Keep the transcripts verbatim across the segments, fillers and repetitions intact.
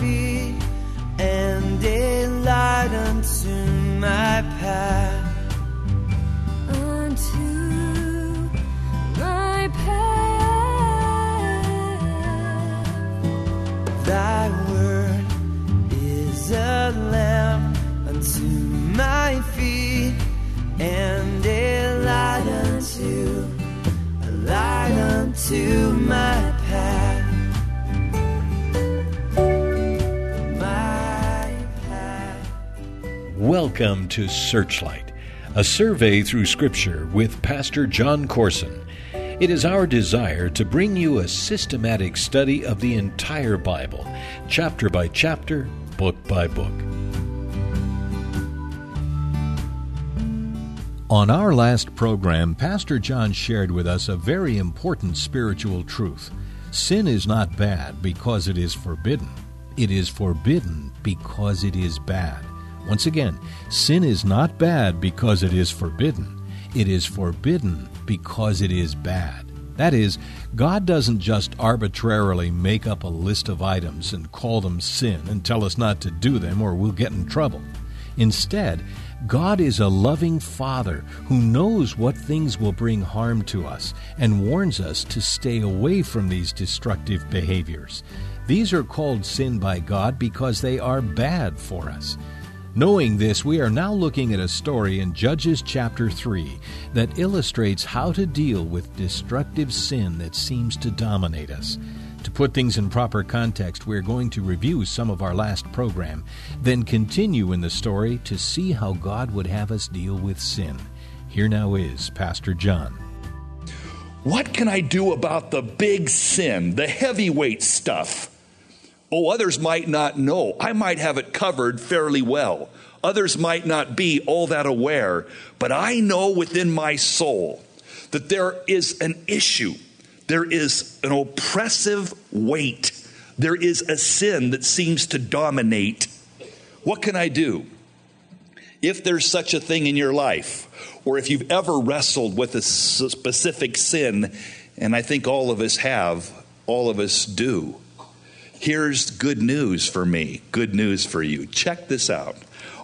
feet and a light unto my path. Unto my path. Thy word is a lamp unto my feet and a light unto, a light unto my path. Welcome to Searchlight, a survey through Scripture with Pastor John Corson. It is our desire to bring you a systematic study of the entire Bible, chapter by chapter, book by book. On our last program, Pastor John shared with us a very important spiritual truth. Sin is not bad because it is forbidden. It is forbidden because it is bad. Once again, sin is not bad because it is forbidden. It is forbidden because it is bad. That is, God doesn't just arbitrarily make up a list of items and call them sin and tell us not to do them or we'll get in trouble. Instead, God is a loving Father who knows what things will bring harm to us and warns us to stay away from these destructive behaviors. These are called sin by God because they are bad for us. Knowing this, we are now looking at a story in Judges chapter three that illustrates how to deal with destructive sin that seems to dominate us. To put things in proper context, we're going to review some of our last program, then continue in the story to see how God would have us deal with sin. Here now is Pastor John. What can I do about the big sin, the heavyweight stuff? Oh, others might not know. I might have it covered fairly well. Others might not be all that aware, but I know within my soul that there is an issue. There is an oppressive weight. There is a sin that seems to dominate. What can I do? If there's such a thing in your life, or if you've ever wrestled with a specific sin, and I think all of us have, all of us do, here's good news for me, good news for you. Check this out.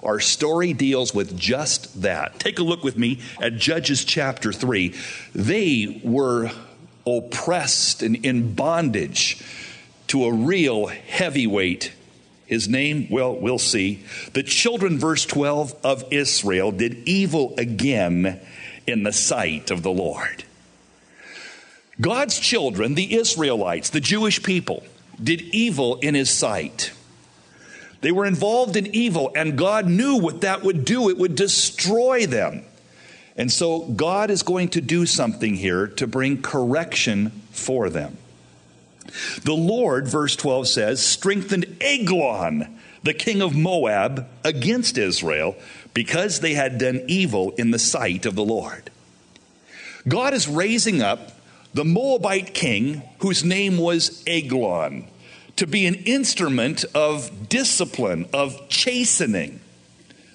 Our story deals with just that. Take a look with me at Judges chapter three. They were oppressed and in bondage to a real heavyweight. His name, well, we'll see. The children, verse twelve, of Israel did evil again in the sight of the Lord. God's children, the Israelites, the Jewish people, did evil in his sight. They were involved in evil, and God knew what that would do. It would destroy them. And so God is going to do something here to bring correction for them. The Lord, verse twelve says, strengthened Eglon, the king of Moab, against Israel because they had done evil in the sight of the Lord. God is raising up the Moabite king, whose name was Eglon, to be an instrument of discipline, of chastening.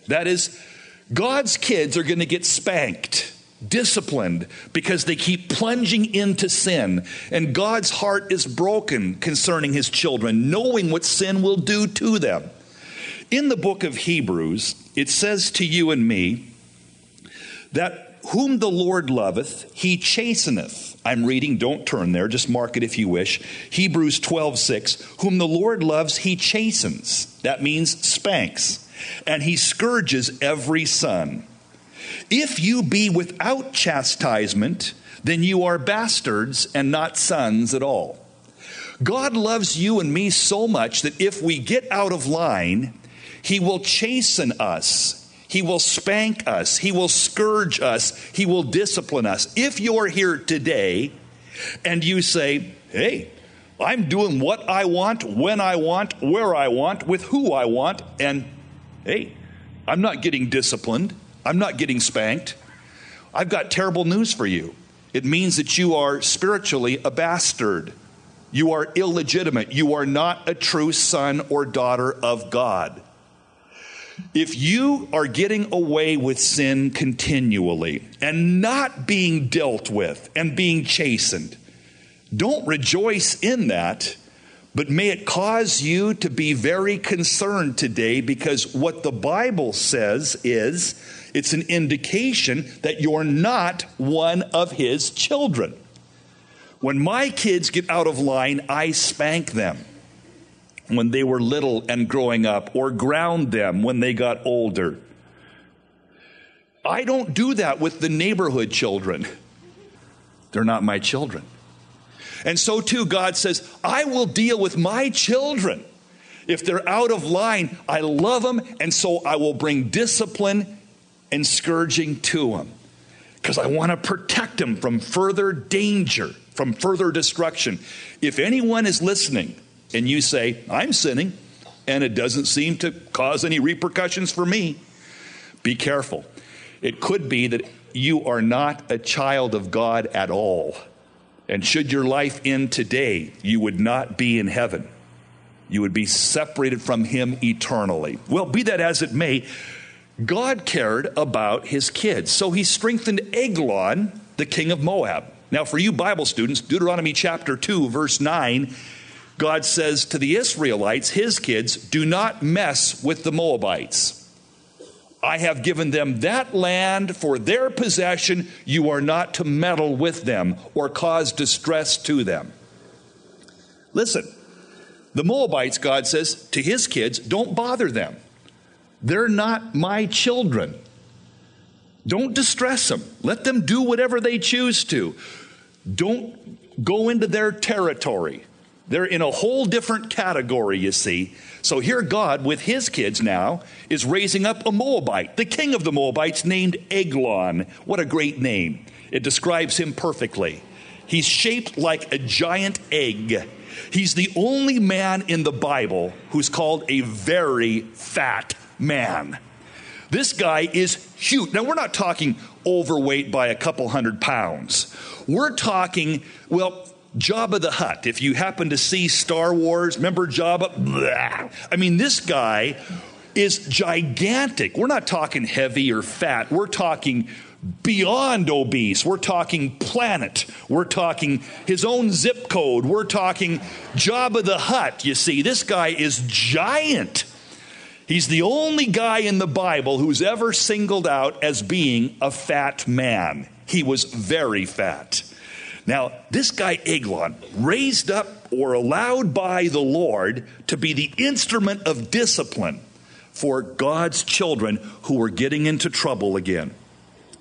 That is, God's kids are going to get spanked, disciplined, because they keep plunging into sin. And God's heart is broken concerning his children, knowing what sin will do to them. In the book of Hebrews, it says to you and me that whom the Lord loveth, he chasteneth. I'm reading, don't turn there, just mark it if you wish. Hebrews twelve six, whom the Lord loves, he chastens. That means spanks. And he scourges every son. If you be without chastisement, then you are bastards and not sons at all. God loves you and me so much that if we get out of line, he will chasten us. He will spank us. He will scourge us. He will discipline us. If you're here today and you say, hey, I'm doing what I want, when I want, where I want, with who I want, and hey, I'm not getting disciplined. I'm not getting spanked. I've got terrible news for you. It means that you are spiritually a bastard. You are illegitimate. You are not a true son or daughter of God. If you are getting away with sin continually and not being dealt with and being chastened, don't rejoice in that, But may it cause you to be very concerned today, because what the Bible says is it's an indication that you're not one of his children. When my kids get out of line, I spank them when they were little and growing up, or ground them when they got older. I don't do that with the neighborhood children. They're not my children. And so too, God says, I will deal with my children. If they're out of line, I love them, and so I will bring discipline and scourging to them, because I want to protect them from further danger, from further destruction. If anyone is listening and you say, I'm sinning, and it doesn't seem to cause any repercussions for me, be careful. It could be that you are not a child of God at all. And should your life end today, you would not be in heaven. You would be separated from him eternally. Well, be that as it may, God cared about his kids. So he strengthened Eglon, the king of Moab. Now, for you Bible students, Deuteronomy chapter two, verse nine, God says to the Israelites, his kids, do not mess with the Moabites. I have given them that land for their possession. You are not to meddle with them or cause distress to them. Listen, the Moabites, God says to his kids, don't bother them. They're not my children. Don't distress them. Let them do whatever they choose to. Don't go into their territory. They're in a whole different category, you see. So here God, with his kids now, is raising up a Moabite, the king of the Moabites, named Eglon. What a great name. It describes him perfectly. He's shaped like a giant egg. He's the only man in the Bible who's called a very fat man. This guy is huge. Now, we're not talking overweight by a couple hundred pounds. We're talking, well, Jabba the Hutt. If you happen to see Star Wars, remember Jabba? Blah. I mean, this guy is gigantic. We're not talking heavy or fat. We're talking beyond obese. We're talking planet. We're talking his own zip code. We're talking Jabba the Hutt. You see, this guy is giant. He's the only guy in the Bible who's ever singled out as being a fat man. He was very fat. Now, this guy Eglon, raised up or allowed by the Lord to be the instrument of discipline for God's children who were getting into trouble again.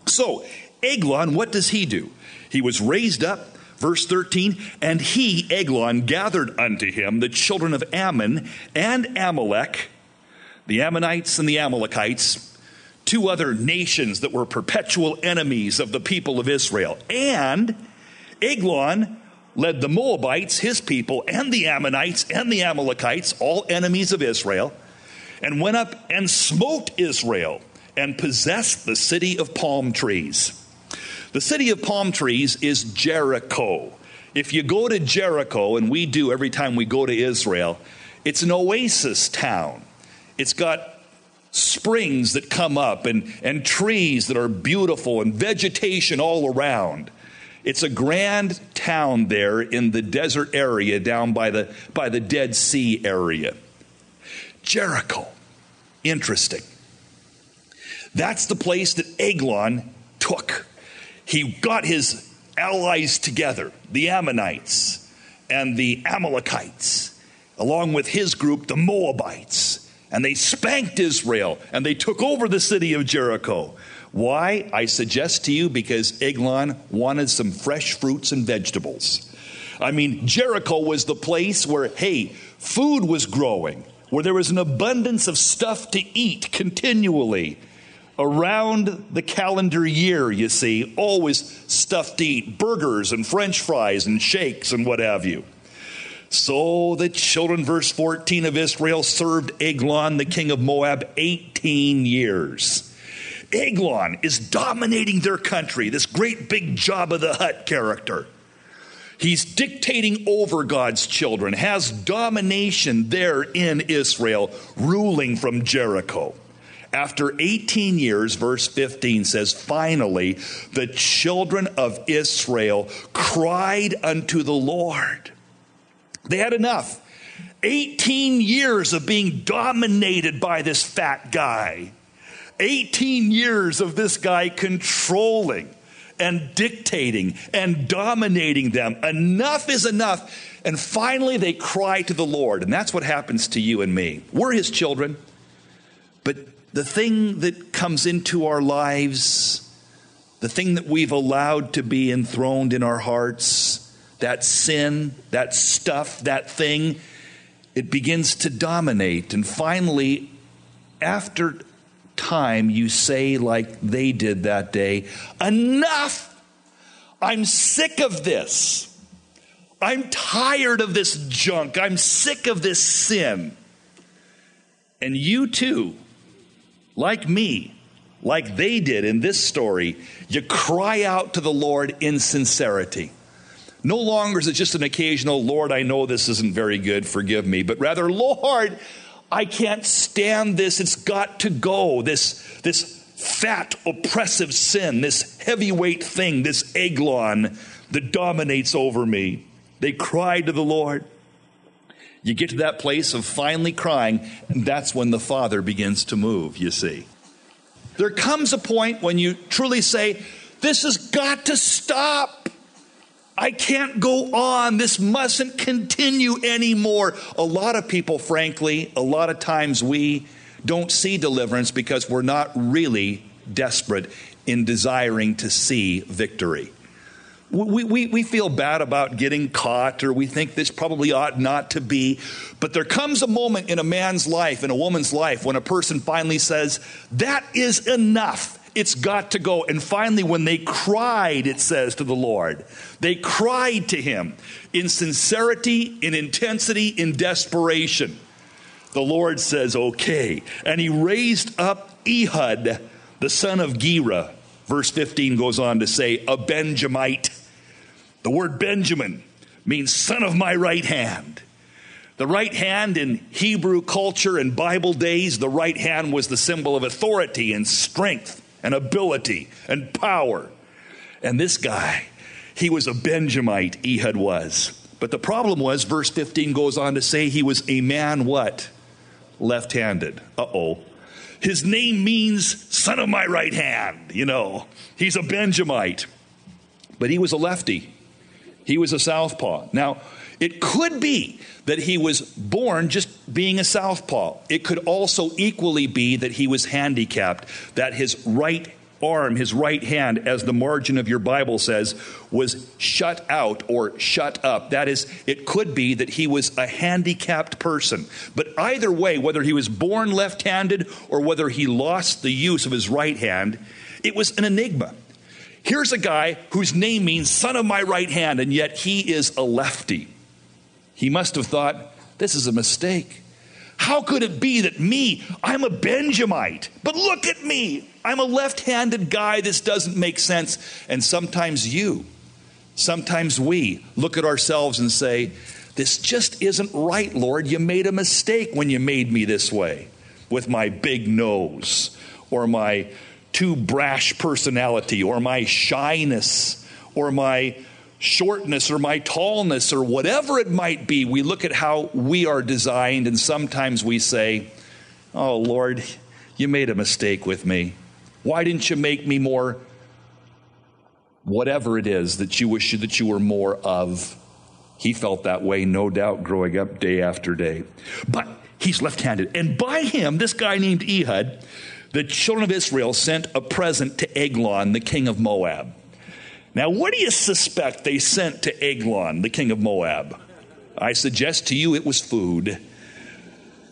So, Eglon, what does he do? He was raised up, verse thirteen, and he, Eglon, gathered unto him the children of Ammon and Amalek, the Ammonites and the Amalekites, two other nations that were perpetual enemies of the people of Israel, and Eglon led the Moabites, his people, and the Ammonites and the Amalekites, all enemies of Israel, and went up and smote Israel and possessed the city of palm trees. The city of palm trees is Jericho. If you go to Jericho, and we do every time we go to Israel, it's an oasis town. It's got springs that come up and, and trees that are beautiful and vegetation all around. It's a grand town there in the desert area down by the by the Dead Sea area. Jericho. Interesting. That's the place that Eglon took. He got his allies together, the Ammonites and the Amalekites, along with his group, the Moabites. And they spanked Israel, and they took over the city of Jericho. Why? I suggest to you because Eglon wanted some fresh fruits and vegetables. I mean, Jericho was the place where, hey, food was growing, where there was an abundance of stuff to eat continually. Around the calendar year, you see, always stuff to eat, burgers and french fries and shakes and what have you. So the children, verse fourteen, of Israel served Eglon, the king of Moab, eighteen years. Eglon is dominating their country, this great big Jabba the Hutt character. He's dictating over God's children, has domination there in Israel, ruling from Jericho. After eighteen years, verse fifteen says, finally, the children of Israel cried unto the Lord. They had enough. eighteen years of being dominated by this fat guy, eighteen years of this guy controlling and dictating and dominating them. Enough is enough. And finally, they cry to the Lord. And that's what happens to you and me. We're his children. But the thing that comes into our lives, the thing that we've allowed to be enthroned in our hearts, that sin, that stuff, that thing, it begins to dominate. And finally, after time, you say, like they did that day, enough! I'm sick of this. I'm tired of this junk. I'm sick of this sin. And you too, like me, like they did in this story, you cry out to the Lord in sincerity. No longer is it just an occasional, Lord, I know this isn't very good, forgive me, but rather, Lord, I can't stand this. It's got to go. This, this fat, oppressive sin, this heavyweight thing, this Eglon that dominates over me. They cried to the Lord. You get to that place of finally crying, and that's when the Father begins to move, you see. There comes a point when you truly say, this has got to stop. I can't go on. This mustn't continue anymore. A lot of people, frankly, a lot of times we don't see deliverance because we're not really desperate in desiring to see victory. We, we, we feel bad about getting caught, or we think this probably ought not to be. But there comes a moment in a man's life, in a woman's life, when a person finally says, that is enough. It's got to go. And finally, when they cried, it says, to the Lord, they cried to him in sincerity, in intensity, in desperation. The Lord says, okay. And he raised up Ehud, the son of Gera. Verse fifteen goes on to say, a Benjamite. The word Benjamin means son of my right hand. The right hand in Hebrew culture and Bible days, the right hand was the symbol of authority and strength and ability and power. And this guy, he was a Benjamite, Ehud was. But the problem was, verse fifteen goes on to say he was a man what? Left-handed. Uh-oh. His name means son of my right hand, you know. He's a Benjamite. But he was a lefty. He was a southpaw. Now, it could be that he was born just being a southpaw. It could also equally be that he was handicapped, that his right arm, his right hand, as the margin of your Bible says, was shut out or shut up. That is, it could be that he was a handicapped person. But either way, whether he was born left-handed or whether he lost the use of his right hand, it was an enigma. Here's a guy whose name means son of my right hand, and yet he is a lefty. He must have thought, this is a mistake. How could it be that me, I'm a Benjamite, but look at me, I'm a left-handed guy, this doesn't make sense. And sometimes you, sometimes we look at ourselves and say, this just isn't right, Lord. You made a mistake when you made me this way with my big nose or my too brash personality or my shyness or my shortness or my tallness or whatever it might be. We look at how we are designed, and sometimes we say, oh, Lord, you made a mistake with me. Why didn't you make me more whatever it is that you wish that you were more of? He felt that way, no doubt, growing up day after day. But he's left-handed. And by him, this guy named Ehud, the children of Israel sent a present to Eglon, the king of Moab. Now, what do you suspect they sent to Eglon, the king of Moab? I suggest to you it was food.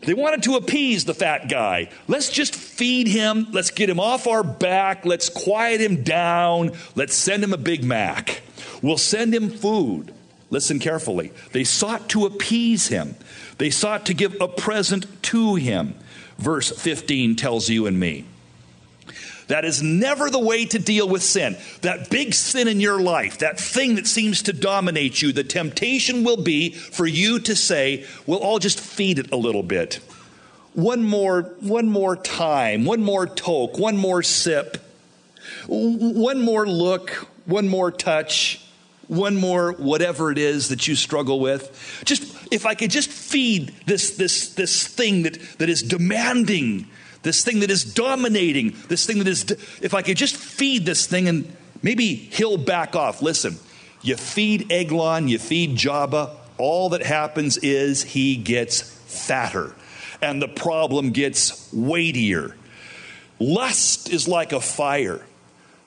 They wanted to appease the fat guy. Let's just feed him. Let's get him off our back. Let's quiet him down. Let's send him a Big Mac. We'll send him food. Listen carefully. They sought to appease him. They sought to give a present to him. Verse fifteen tells you and me. That is never the way to deal with sin. That big sin in your life, that thing that seems to dominate you, the temptation will be for you to say, we'll all just feed it a little bit. One more, one more time, one more toke, one more sip, one more look, one more touch, one more whatever it is that you struggle with. Just if I could just feed this this this thing that, that is demanding, this thing that is dominating, this thing that is, if I could just feed this thing and maybe he'll back off. Listen, you feed Eglon, you feed Jabba, all that happens is he gets fatter and the problem gets weightier. Lust is like a fire.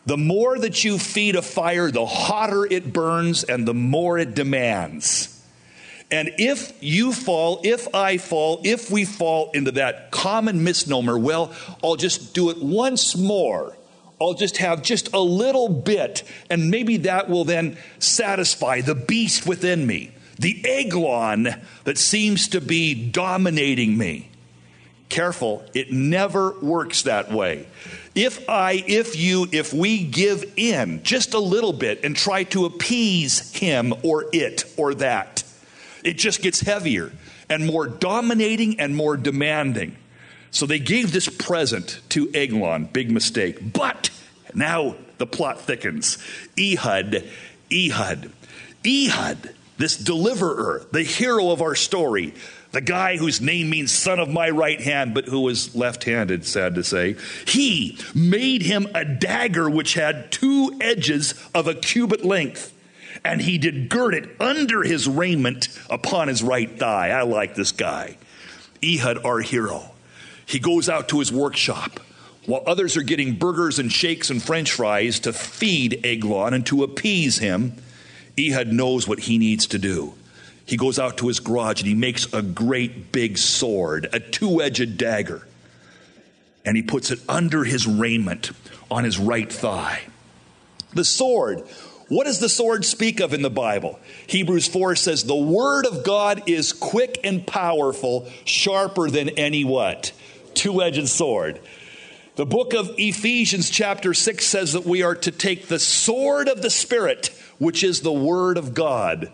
The more that you feed a fire, the hotter it burns and the more it demands. And if you fall, if I fall, if we fall into that common misnomer, well, I'll just do it once more. I'll just have just a little bit, and maybe that will then satisfy the beast within me, the Eglon that seems to be dominating me. Careful, it never works that way. If I, if you, if we give in just a little bit and try to appease him or it or that, it just gets heavier and more dominating and more demanding. So they gave this present to Eglon, big mistake. But now the plot thickens. Ehud, Ehud, Ehud, this deliverer, the hero of our story, the guy whose name means son of my right hand, but who was left-handed, sad to say. He made him a dagger which had two edges of a cubit length, and he did gird it under his raiment upon his right thigh. I like this guy. Ehud, our hero. He goes out to his workshop while others are getting burgers and shakes and french fries to feed Eglon and to appease him. Ehud knows what he needs to do. He goes out to his garage and he makes a great big sword, a two-edged dagger. And he puts it under his raiment on his right thigh. The sword. What does the sword speak of in the Bible? Hebrews four says, the word of God is quick and powerful, sharper than any what? Two-edged sword. The book of Ephesians chapter six says that we are to take the sword of the Spirit, which is the word of God.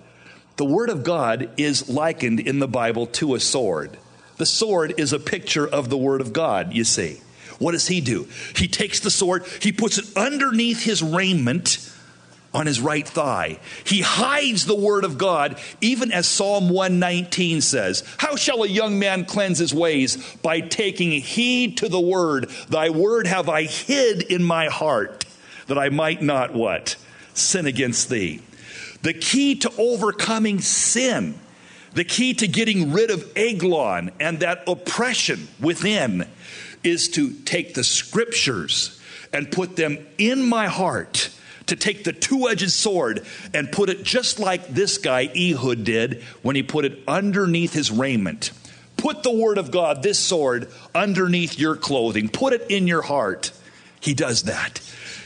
The word of God is likened in the Bible to a sword. The sword is a picture of the word of God, you see. What does he do? He takes the sword, he puts it underneath his raiment on his right thigh. He hides the word of God, even as Psalm one nineteen says, how shall a young man cleanse his ways? By taking heed to the word. Thy word have I hid in my heart, that I might not what? Sin against thee. The key to overcoming sin, the key to getting rid of Eglon and that oppression within, is to take the scriptures and put them in my heart, to take the two-edged sword and put it just like this guy Ehud did when he put it underneath his raiment. Put the word of God, this sword, underneath your clothing. Put it in your heart. He does that.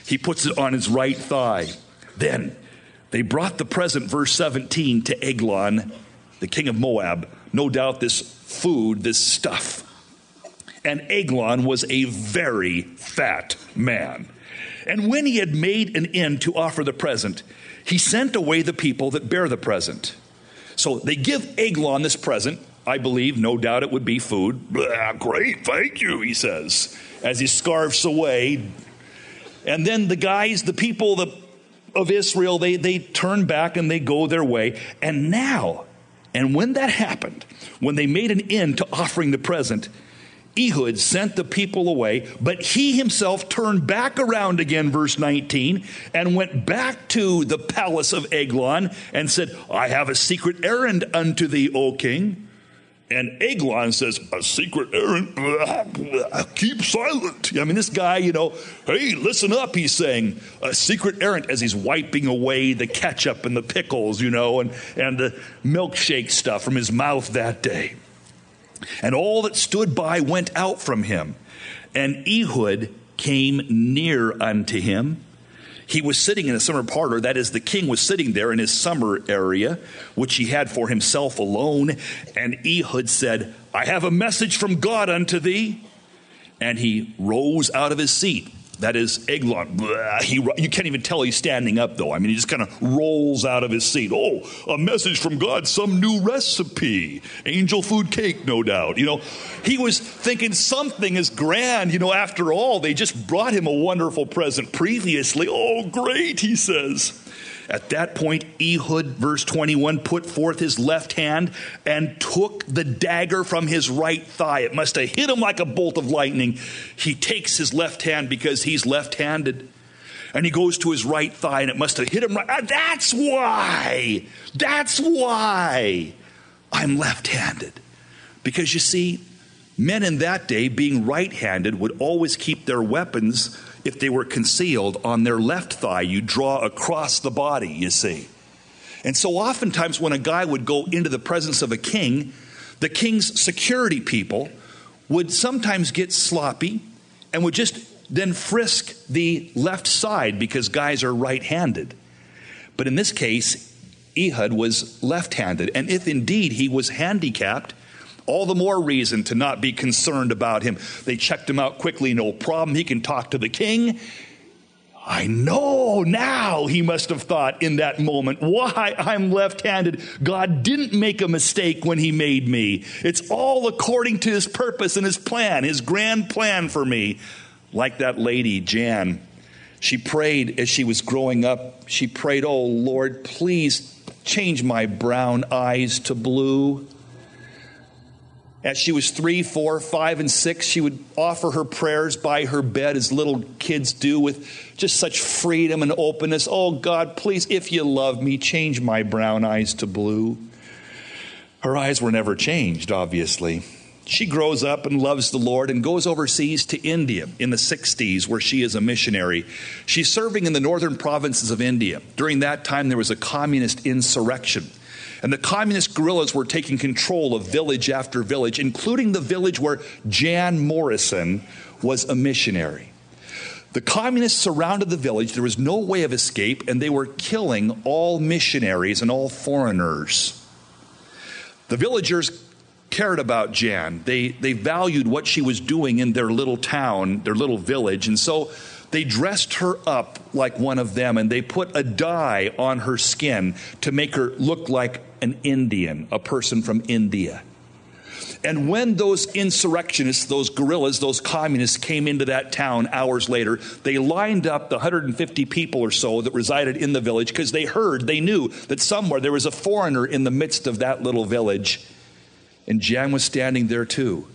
He puts it on his right thigh. Then they brought the present, verse seventeen, to Eglon, the king of Moab. No doubt this food, this stuff. And Eglon was a very fat man. And when he had made an end to offer the present, he sent away the people that bear the present. So they give Eglon this present. I believe, no doubt it would be food. Blah, great, thank you, he says, as he scarfs away. And then the guys, the people, the of Israel, they, they turn back and they go their way. And now, and when that happened, when they made an end to offering the present, Ehud sent the people away, but he himself turned back around again, verse nineteen, and went back to the palace of Eglon and said, I have a secret errand unto thee, O king. And Eglon says, a secret errand, blah, blah, keep silent. I mean, this guy, you know, hey, listen up, he's saying. A secret errand as he's wiping away the ketchup and the pickles, you know, and, and the milkshake stuff from his mouth that day. And all that stood by went out from him. And Ehud came near unto him. He was sitting in a summer parlor, that is, the king was sitting there in his summer area, which he had for himself alone. And Ehud said, I have a message from God unto thee. And he rose out of his seat. That is Eglon. Blah, he, you can't even tell he's standing up, though. I mean, he just kind of rolls out of his seat. Oh, a message from God, some new recipe. Angel food cake, no doubt. You know, he was thinking something is grand. You know, after all, they just brought him a wonderful present previously. Oh, great, he says. At that point, Ehud, verse twenty-one, put forth his left hand and took the dagger from his right thigh. It must have hit him like a bolt of lightning. He takes his left hand because he's left-handed. And he goes to his right thigh, and it must have hit him right. That's why. That's why I'm left-handed. Because you see, men in that day, being right-handed, would always keep their weapons, if they were concealed, on their left thigh. You draw across the body, you see. And so oftentimes when a guy would go into the presence of a king, the king's security people would sometimes get sloppy and would just then frisk the left side because guys are right-handed. But in this case, Ehud was left-handed. And if indeed he was handicapped, all the more reason to not be concerned about him. They checked him out quickly, no problem. He can talk to the king. I know now, he must have thought in that moment, why I'm left-handed. God didn't make a mistake when he made me. It's all according to his purpose and his plan, his grand plan for me. Like that lady, Jan, she prayed as she was growing up. She prayed, oh, Lord, please change my brown eyes to blue. As she was three, four, five, and six, she would offer her prayers by her bed as little kids do with just such freedom and openness. Oh, God, please, if you love me, change my brown eyes to blue. Her eyes were never changed, obviously. She grows up and loves the Lord and goes overseas to India in the sixties, where she is a missionary. She's serving in the northern provinces of India. During that time, there was a communist insurrection. And the communist guerrillas were taking control of village after village, including the village where Jan Morrison was a missionary. The communists surrounded the village. There was no way of escape, and they were killing all missionaries and all foreigners. The villagers cared about Jan. They, they valued what she was doing in their little town, their little village, and so they dressed her up like one of them, and they put a dye on her skin to make her look like an Indian, a person from India. And when those insurrectionists, those guerrillas, those communists came into that town hours later, they lined up the one hundred fifty people or so that resided in the village because they heard, they knew that somewhere there was a foreigner in the midst of that little village. And Jan was standing there too,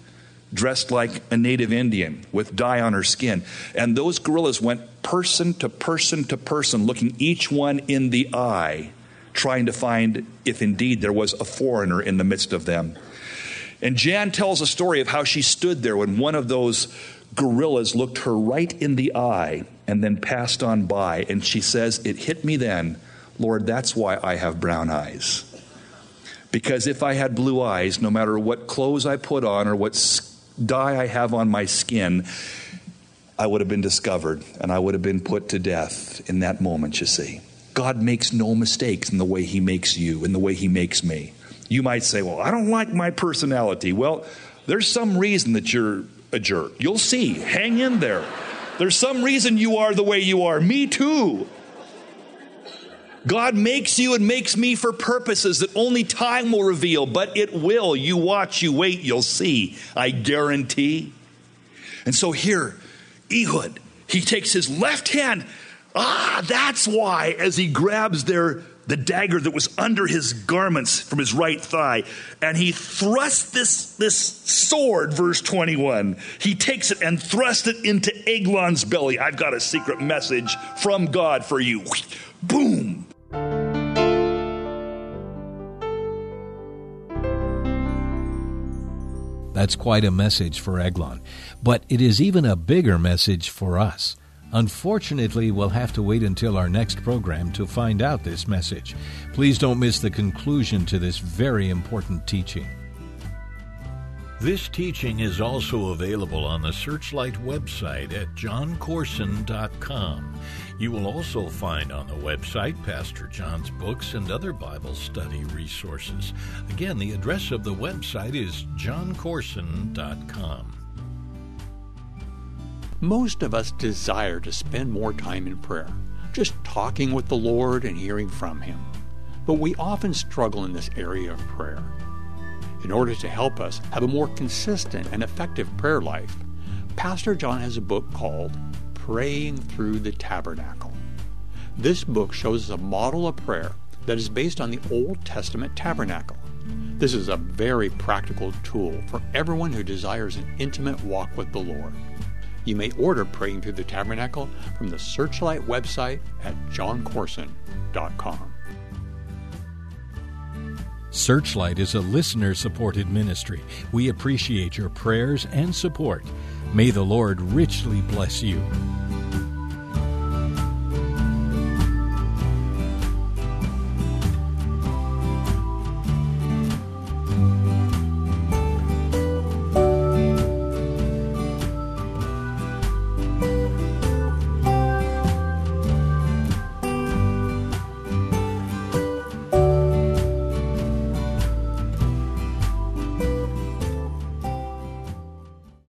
dressed like a native Indian with dye on her skin. And those guerrillas went person to person to person, looking each one in the eye, trying to find if indeed there was a foreigner in the midst of them. And Jan tells a story of how she stood there when one of those guerrillas looked her right in the eye and then passed on by. And she says, it hit me then, Lord, that's why I have brown eyes. Because if I had blue eyes, no matter what clothes I put on or what dye I have on my skin, I would have been discovered and I would have been put to death in that moment, you see. God makes no mistakes in the way he makes you, in the way he makes me. You might say, well, I don't like my personality. Well, there's some reason that you're a jerk. You'll see. Hang in there. There's some reason you are the way you are. Me too. God makes you and makes me for purposes that only time will reveal, but it will. You watch, you wait, you'll see, I guarantee. And so here, Ehud, he takes his left hand. Ah, that's why, as he grabs there the dagger that was under his garments from his right thigh, and he thrusts this, this sword, verse twenty-one. He takes it and thrusts it into Eglon's belly. I've got a secret message from God for you. Boom. That's quite a message for Eglon, but it is even a bigger message for us. Unfortunately, we'll have to wait until our next program to find out this message. Please don't miss the conclusion to this very important teaching. This teaching is also available on the Searchlight website at john corson dot com. You will also find on the website Pastor John's books and other Bible study resources. Again, the address of the website is john corson dot com. Most of us desire to spend more time in prayer, just talking with the Lord and hearing from Him. But we often struggle in this area of prayer. In order to help us have a more consistent and effective prayer life, Pastor John has a book called Praying Through the Tabernacle. This book shows us a model of prayer that is based on the Old Testament tabernacle. This is a very practical tool for everyone who desires an intimate walk with the Lord. You may order Praying Through the Tabernacle from the Searchlight website at john corson dot com. Searchlight is a listener-supported ministry. We appreciate your prayers and support. May the Lord richly bless you.